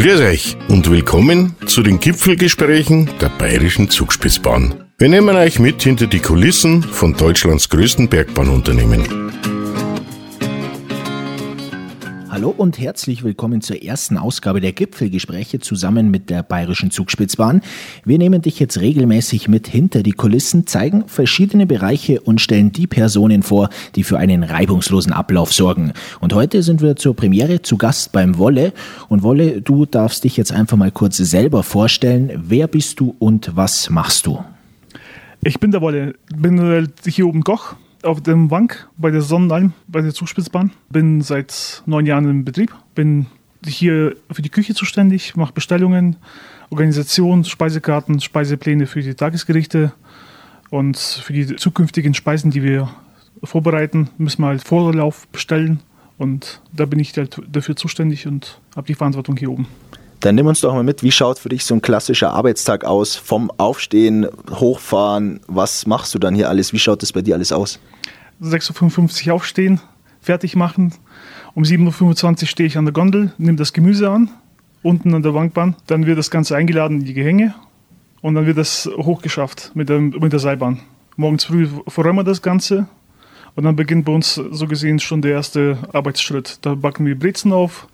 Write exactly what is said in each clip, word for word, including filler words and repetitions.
Grüß euch und willkommen zu den Gipfelgesprächen der Bayerischen Zugspitzbahn. Wir nehmen euch mit hinter die Kulissen von Deutschlands größten Bergbahnunternehmen. Hallo und herzlich willkommen zur ersten Ausgabe der Gipfelgespräche zusammen mit der Bayerischen Zugspitzbahn. Wir nehmen dich jetzt regelmäßig mit hinter die Kulissen, zeigen verschiedene Bereiche und stellen die Personen vor, die für einen reibungslosen Ablauf sorgen. Und heute sind wir zur Premiere zu Gast beim Wolle. Und Wolle, du darfst dich jetzt einfach mal kurz selber vorstellen. Wer bist du und was machst du? Ich bin der Wolle, bin hier oben Koch. Auf dem Wank bei der Sonnenalm, bei der Zugspitzbahn. Bin seit neun Jahren im Betrieb. Bin hier für die Küche zuständig, mache Bestellungen, Organisation, Speisekarten, Speisepläne für die Tagesgerichte und für die zukünftigen Speisen, die wir vorbereiten, müssen wir halt Vorlauf bestellen. Und da bin ich halt dafür zuständig und habe die Verantwortung hier oben. Dann nimm uns doch mal mit, wie schaut für dich so ein klassischer Arbeitstag aus? Vom Aufstehen, Hochfahren, was machst du dann hier alles? Wie schaut das bei dir alles aus? sechs Uhr fünfundfünfzig aufstehen, fertig machen. Um sieben Uhr fünfundzwanzig stehe ich an der Gondel, nehme das Gemüse an, unten an der Wangbahn. Dann wird das Ganze eingeladen in die Gehänge und dann wird das hochgeschafft mit der, mit der Seilbahn. Morgens früh verräumen wir das Ganze und dann beginnt bei uns so gesehen schon der erste Arbeitsschritt. Da backen wir Brezen auf.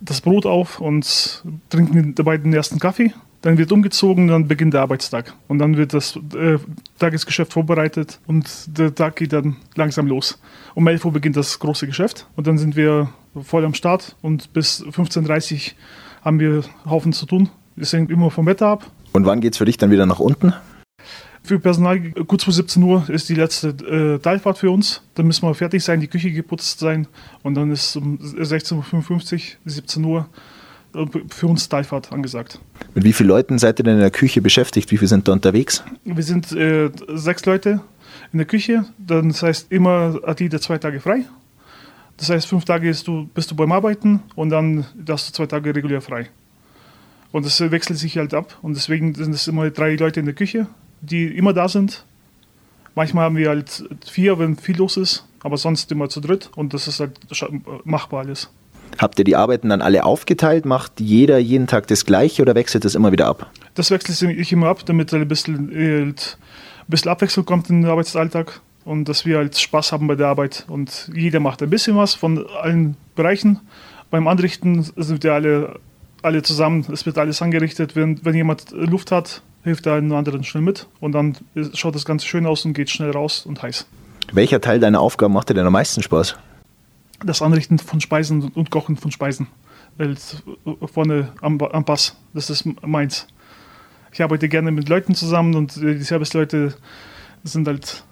Das Brot auf und trinken dabei den ersten Kaffee. Dann wird umgezogen, dann beginnt der Arbeitstag. Und dann wird das äh, Tagesgeschäft vorbereitet und der Tag geht dann langsam los. Um elf Uhr beginnt das große Geschäft und dann sind wir voll am Start und bis fünfzehn Uhr dreißig haben wir einen Haufen zu tun. Das hängt immer vom Wetter ab. Und wann geht es für dich dann wieder nach unten? Für Personal kurz vor siebzehn Uhr ist die letzte äh, Teilfahrt für uns. Dann müssen wir fertig sein, die Küche geputzt sein und dann ist um sechzehn Uhr fünfundfünfzig, siebzehn Uhr äh, für uns Teilfahrt angesagt. Mit wie vielen Leuten seid ihr denn in der Küche beschäftigt? Wie viele sind da unterwegs? Wir sind äh, sechs Leute in der Küche. Das heißt, immer hat jeder zwei Tage frei. Das heißt, fünf Tage bist du, bist du beim Arbeiten und dann hast du zwei Tage regulär frei. Und das wechselt sich halt ab und deswegen sind es immer drei Leute in der Küche, die immer da sind. Manchmal haben wir halt vier, wenn viel los ist, aber sonst immer zu dritt und das ist halt machbar alles. Habt ihr die Arbeiten dann alle aufgeteilt? Macht jeder jeden Tag das Gleiche oder wechselt das immer wieder ab? Das wechselt sich immer ab, damit ein bisschen, ein bisschen Abwechslung kommt in den Arbeitsalltag und dass wir halt Spaß haben bei der Arbeit und jeder macht ein bisschen was von allen Bereichen. Beim Anrichten sind wir alle, alle zusammen, es wird alles angerichtet, wenn, wenn jemand Luft hat, hilft der einen oder anderen schnell mit und dann schaut das Ganze schön aus und geht schnell raus und heiß. Welcher Teil deiner Aufgaben macht dir denn am meisten Spaß? Das Anrichten von Speisen und Kochen von Speisen. Vorne am, am Pass, das ist meins. Ich arbeite gerne mit Leuten zusammen und die Serviceleute sind halt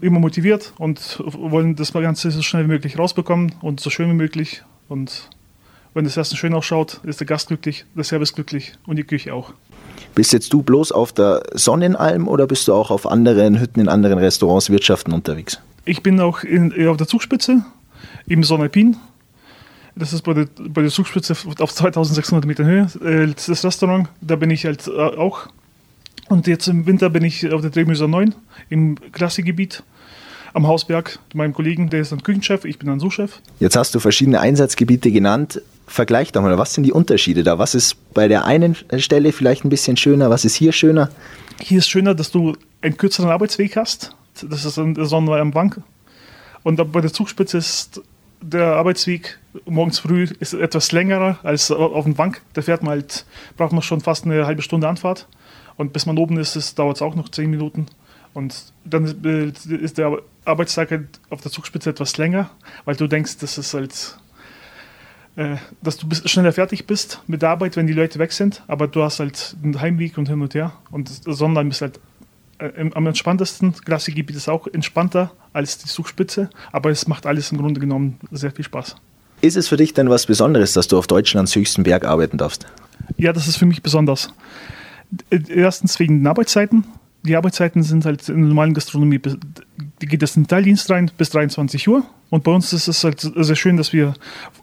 immer motiviert und wollen das Ganze so schnell wie möglich rausbekommen und so schön wie möglich. Und wenn das Essen schön ausschaut, ist der Gast glücklich, der Service glücklich und die Küche auch. Bist jetzt du bloß auf der Sonnenalm oder bist du auch auf anderen Hütten, in anderen Restaurants, Wirtschaften unterwegs? Ich bin auch in, auf der Zugspitze, im Sonnepin. Das ist bei der, bei der Zugspitze auf zweitausendsechshundert Metern Höhe, das Restaurant. Da bin ich halt auch. Und jetzt im Winter bin ich auf der Drehmüser neun im Klassegebiet. Am Hausberg, meinem Kollegen, der ist dann Küchenchef, ich bin dann Souschef. Jetzt hast du verschiedene Einsatzgebiete genannt. Vergleich doch mal, was sind die Unterschiede da? Was ist bei der einen Stelle vielleicht ein bisschen schöner, was ist hier schöner? Hier ist schöner, dass du einen kürzeren Arbeitsweg hast. Das ist in der Sonne am Wank. Und bei der Zugspitze ist der Arbeitsweg morgens früh ist etwas längerer als auf dem Wank. Da fährt man halt, braucht man schon fast eine halbe Stunde Anfahrt. Und bis man oben ist, dauert es auch noch zehn Minuten. Und dann ist der Arbeitstag halt auf der Zugspitze etwas länger, weil du denkst, dass es halt, äh, dass du schneller fertig bist mit der Arbeit, wenn die Leute weg sind. Aber du hast halt einen Heimweg und hin und her. Und Sonnenalm ist halt äh, am entspanntesten. Klassegebiet ist auch entspannter als die Zugspitze. Aber es macht alles im Grunde genommen sehr viel Spaß. Ist es für dich denn was Besonderes, dass du auf Deutschlands höchsten Berg arbeiten darfst? Ja, das ist für mich besonders. Erstens wegen den Arbeitszeiten. Die Arbeitszeiten sind halt in der normalen Gastronomie, geht das in den Teildienst rein bis dreiundzwanzig Uhr. Und bei uns ist es halt sehr schön, dass wir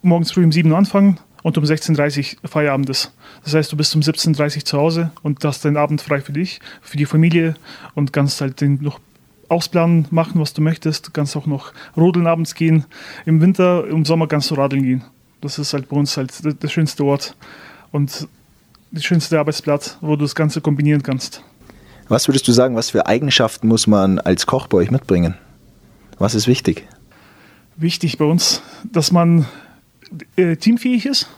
morgens früh um sieben Uhr anfangen und um sechzehn Uhr dreißig Feierabend ist. Das heißt, du bist um siebzehn Uhr dreißig zu Hause und hast deinen Abend frei für dich, für die Familie und kannst halt den noch ausplanen, machen, was du möchtest. Kannst auch noch rodeln abends gehen. Im Winter, im Sommer kannst du radeln gehen. Das ist halt bei uns halt der schönste Ort. und der schönste Arbeitsplatz, wo du das Ganze kombinieren kannst. Was würdest du sagen, was für Eigenschaften muss man als Koch bei euch mitbringen? Was ist wichtig? Wichtig bei uns, dass man äh, teamfähig ist,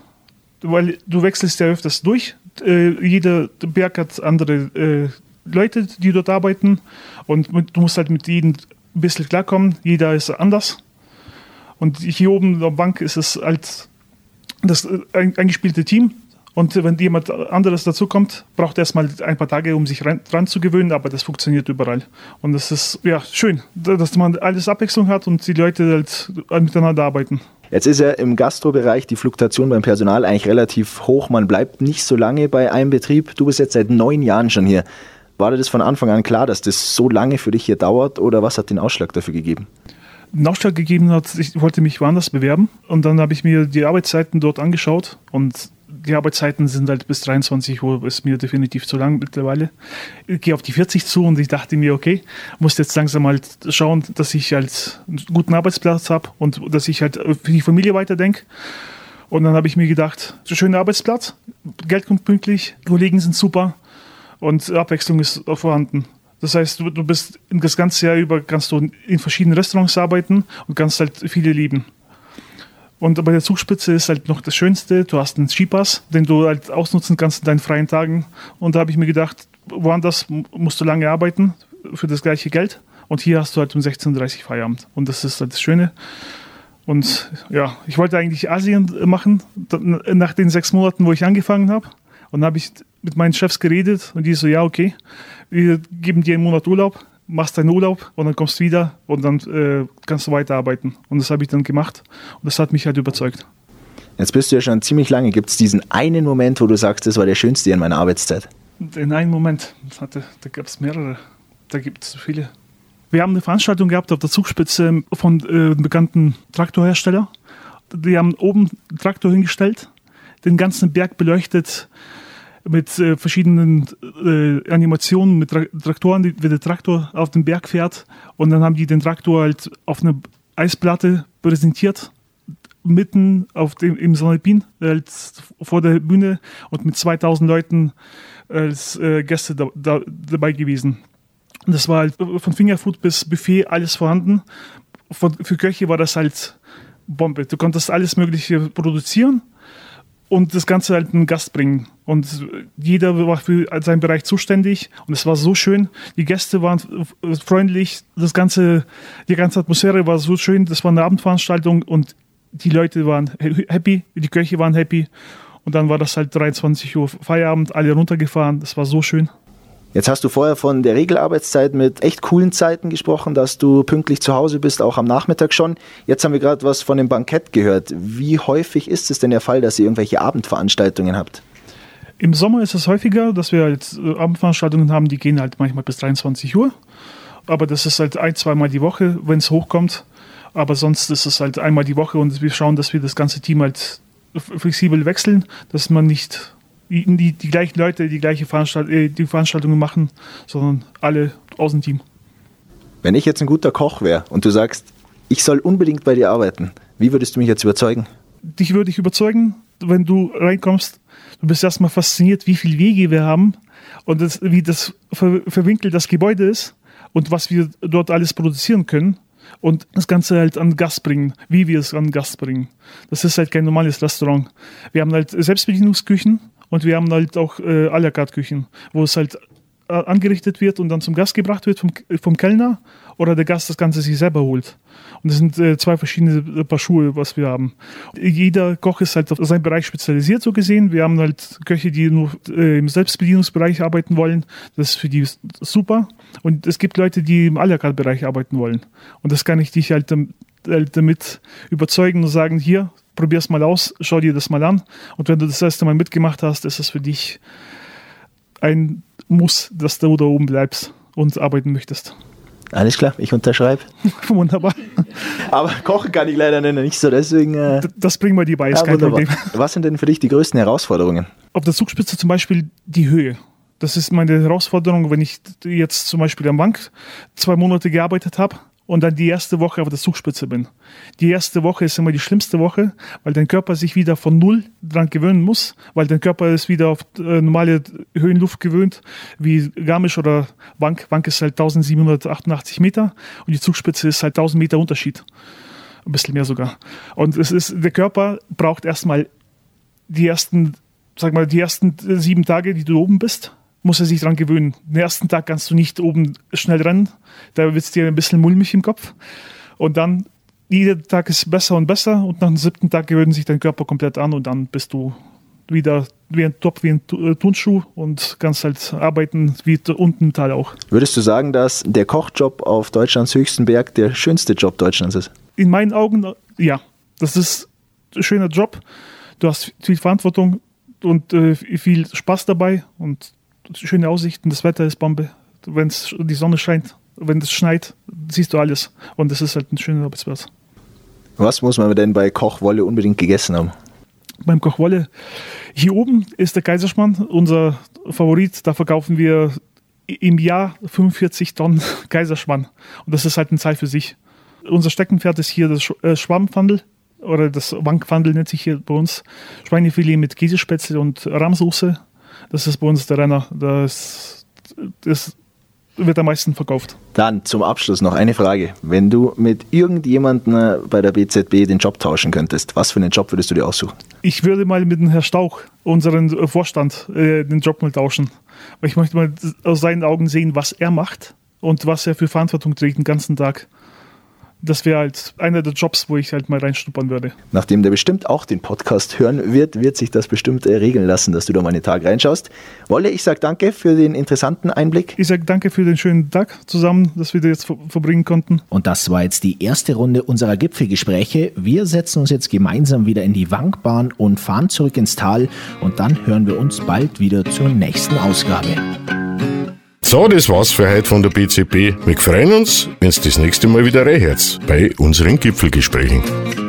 weil du wechselst ja öfters durch. Äh, jeder Berg hat andere äh, Leute, die dort arbeiten, und du musst halt mit jedem ein bisschen klarkommen. Jeder ist anders. Und hier oben auf Wank ist es halt das eingespielte Team. Und wenn jemand anderes dazukommt, braucht er erstmal ein paar Tage, um sich rein, dran zu gewöhnen, aber das funktioniert überall. Und das ist ja schön, dass man alles Abwechslung hat und die Leute halt miteinander arbeiten. Jetzt ist ja im Gastrobereich die Fluktuation beim Personal eigentlich relativ hoch. Man bleibt nicht so lange bei einem Betrieb. Du bist jetzt seit neun Jahren schon hier. War dir das von Anfang an klar, dass das so lange für dich hier dauert, oder was hat den Ausschlag dafür gegeben? Den Ausschlag gegeben hat, ich wollte mich woanders bewerben, und dann habe ich mir die Arbeitszeiten dort angeschaut, und die Arbeitszeiten sind halt bis dreiundzwanzig Uhr, ist mir definitiv zu lang mittlerweile. Ich gehe auf die vierzig zu und ich dachte mir, okay, muss jetzt langsam halt schauen, dass ich halt einen guten Arbeitsplatz habe und dass ich halt für die Familie weiterdenke. Und dann habe ich mir gedacht, schöner Arbeitsplatz, Geld kommt pünktlich, Kollegen sind super und Abwechslung ist vorhanden. Das heißt, du bist das ganze Jahr über, kannst du in verschiedenen Restaurants arbeiten und kannst halt viele lieben. Und bei der Zugspitze ist halt noch das Schönste, du hast einen Skipass, den du halt ausnutzen kannst in deinen freien Tagen. Und da habe ich mir gedacht, woanders musst du lange arbeiten für das gleiche Geld. Und hier hast du halt um sechzehn Uhr dreißig Feierabend. Und das ist halt das Schöne. Und ja, ich wollte eigentlich Asien machen, nach den sechs Monaten, wo ich angefangen habe. Und dann habe ich mit meinen Chefs geredet und die so, ja okay, wir geben dir einen Monat Urlaub. Machst deinen Urlaub und dann kommst du wieder und dann äh, kannst du weiterarbeiten. Und das habe ich dann gemacht und das hat mich halt überzeugt. Jetzt bist du ja schon ziemlich lange. Gibt es diesen einen Moment, wo du sagst, das war der schönste in meiner Arbeitszeit? Den einen Moment, hatte, da gab es mehrere, da gibt es viele. Wir haben eine Veranstaltung gehabt auf der Zugspitze von äh, einem bekannten Traktorhersteller. Die haben oben einen Traktor hingestellt, den ganzen Berg beleuchtet, mit äh, verschiedenen äh, Animationen, mit Tra- Traktoren, die, wie der Traktor auf den Berg fährt. Und dann haben die den Traktor halt auf einer Eisplatte präsentiert, mitten auf dem, im Sonnepin, halt vor der Bühne, und mit zweitausend Leuten als äh, Gäste da, da, dabei gewesen. Und das war halt von Fingerfood bis Buffet alles vorhanden. Für, für Köche war das halt Bombe. Du konntest alles Mögliche produzieren und das Ganze halt einen Gast bringen. Und jeder war für seinen Bereich zuständig. Und es war so schön. Die Gäste waren freundlich. Das ganze, die ganze Atmosphäre war so schön. Das war eine Abendveranstaltung und die Leute waren happy. Die Köche waren happy. Und dann war das halt dreiundzwanzig Uhr Feierabend, alle runtergefahren. Das war so schön. Jetzt hast du vorher von der Regelarbeitszeit mit echt coolen Zeiten gesprochen, dass du pünktlich zu Hause bist, auch am Nachmittag schon. Jetzt haben wir gerade was von dem Bankett gehört. Wie häufig ist es denn der Fall, dass ihr irgendwelche Abendveranstaltungen habt? Im Sommer ist es häufiger, dass wir halt Abendveranstaltungen haben, die gehen halt manchmal bis dreiundzwanzig Uhr. Aber das ist halt ein-, zweimal die Woche, wenn es hochkommt. Aber sonst ist es halt einmal die Woche und wir schauen, dass wir das ganze Team halt flexibel wechseln, dass man nicht Die, die gleichen Leute, die gleiche Veranstalt- äh, die Veranstaltungen machen, sondern alle aus dem Team. Wenn ich jetzt ein guter Koch wäre und du sagst, ich soll unbedingt bei dir arbeiten, wie würdest du mich jetzt überzeugen? Dich würde ich überzeugen, wenn du reinkommst, du bist erstmal fasziniert, wie viele Wege wir haben und das, wie das ver- verwinkelt das Gebäude ist und was wir dort alles produzieren können. Und das Ganze halt an Gast bringen, wie wir es an Gast bringen. Das ist halt kein normales Restaurant. Wir haben halt Selbstbedienungsküchen und wir haben halt auch äh, à la carte Küchen, wo es halt äh, angerichtet wird und dann zum Gast gebracht wird vom, vom Kellner oder der Gast das Ganze sich selber holt. Und das sind äh, zwei verschiedene Paar Schuhe, was wir haben. Jeder Koch ist halt auf seinen Bereich spezialisiert, so gesehen. Wir haben halt Köche, die nur äh, im Selbstbedienungsbereich arbeiten wollen. Das ist für die super. Und es gibt Leute, die im à la carte Bereich arbeiten wollen. Und das kann ich dich halt, halt damit überzeugen und sagen, hier, probier's mal aus, schau dir das mal an. Und wenn du das erste Mal mitgemacht hast, ist es für dich ein Muss, dass du da oben bleibst und arbeiten möchtest. Alles klar, ich unterschreibe. Wunderbar. Aber kochen kann ich leider nicht so, deswegen... Äh das bringen wir dir bei, ist ja kein wunderbar. Problem. Was sind denn für dich die größten Herausforderungen? Auf der Zugspitze zum Beispiel die Höhe. Das ist meine Herausforderung, wenn ich jetzt zum Beispiel am Wank zwei Monate gearbeitet habe und dann die erste Woche auf der Zugspitze bin. Die erste Woche ist immer die schlimmste Woche, weil dein Körper sich wieder von null dran gewöhnen muss, weil dein Körper ist wieder auf äh, normale Höhenluft gewöhnt, wie Garmisch oder Wank. Wank ist halt siebzehnhundertachtundachtzig Meter und die Zugspitze ist halt tausend Meter Unterschied. Ein bisschen mehr sogar. Und es ist, der Körper braucht erstmal die ersten, sag mal, die ersten sieben Tage, die du oben bist, muss er sich dran gewöhnen. Den ersten Tag kannst du nicht oben schnell rennen, da wird es dir ein bisschen mulmig im Kopf. Und dann, jeder Tag ist besser und besser und nach dem siebten Tag gewöhnt sich dein Körper komplett an und dann bist du wieder wie ein Top, wie ein Turnschuh und kannst halt arbeiten wie unten im Tal auch. Würdest du sagen, dass der Kochjob auf Deutschlands höchsten Berg der schönste Job Deutschlands ist? In meinen Augen, ja. Das ist ein schöner Job. Du hast viel Verantwortung und äh, viel Spaß dabei und schöne Aussichten. Das Wetter ist Bombe. Wenn die Sonne scheint, wenn es schneit, siehst du alles. Und das ist halt ein schöner Arbeitsplatz. Was muss man denn bei Kochwolle unbedingt gegessen haben? Beim Kochwolle. Hier oben ist der Kaiserschmarrn, unser Favorit. Da verkaufen wir im Jahr fünfundvierzig Tonnen Kaiserschmarrn. Und das ist halt eine Zahl für sich. Unser Steckenpferd ist hier das Schwammfandel oder das Wankwandel nennt sich hier bei uns. Schweinefilet mit Käsespätzle und Ramsauce. Das ist bei uns der Renner. Das, das wird am meisten verkauft. Dann zum Abschluss noch eine Frage. Wenn du mit irgendjemandem bei der B Z B den Job tauschen könntest, was für einen Job würdest du dir aussuchen? Ich würde mal mit dem Herrn Stauch, unseren Vorstand, den Job mal tauschen. Weil ich möchte mal aus seinen Augen sehen, was er macht und was er für Verantwortung trägt den ganzen Tag. Das wäre halt einer der Jobs, wo ich halt mal reinschnuppern würde. Nachdem der bestimmt auch den Podcast hören wird, wird sich das bestimmt regeln lassen, dass du da mal einen Tag reinschaust. Wolle, ich sage danke für den interessanten Einblick. Ich sage danke für den schönen Tag zusammen, dass wir das jetzt verbringen konnten. Und das war jetzt die erste Runde unserer Gipfelgespräche. Wir setzen uns jetzt gemeinsam wieder in die Wankbahn und fahren zurück ins Tal. Und dann hören wir uns bald wieder zur nächsten Ausgabe. So, das war's für heute von der B Z B. Wir freuen uns, wenn's das nächste Mal wieder reinhört bei unseren Gipfelgesprächen.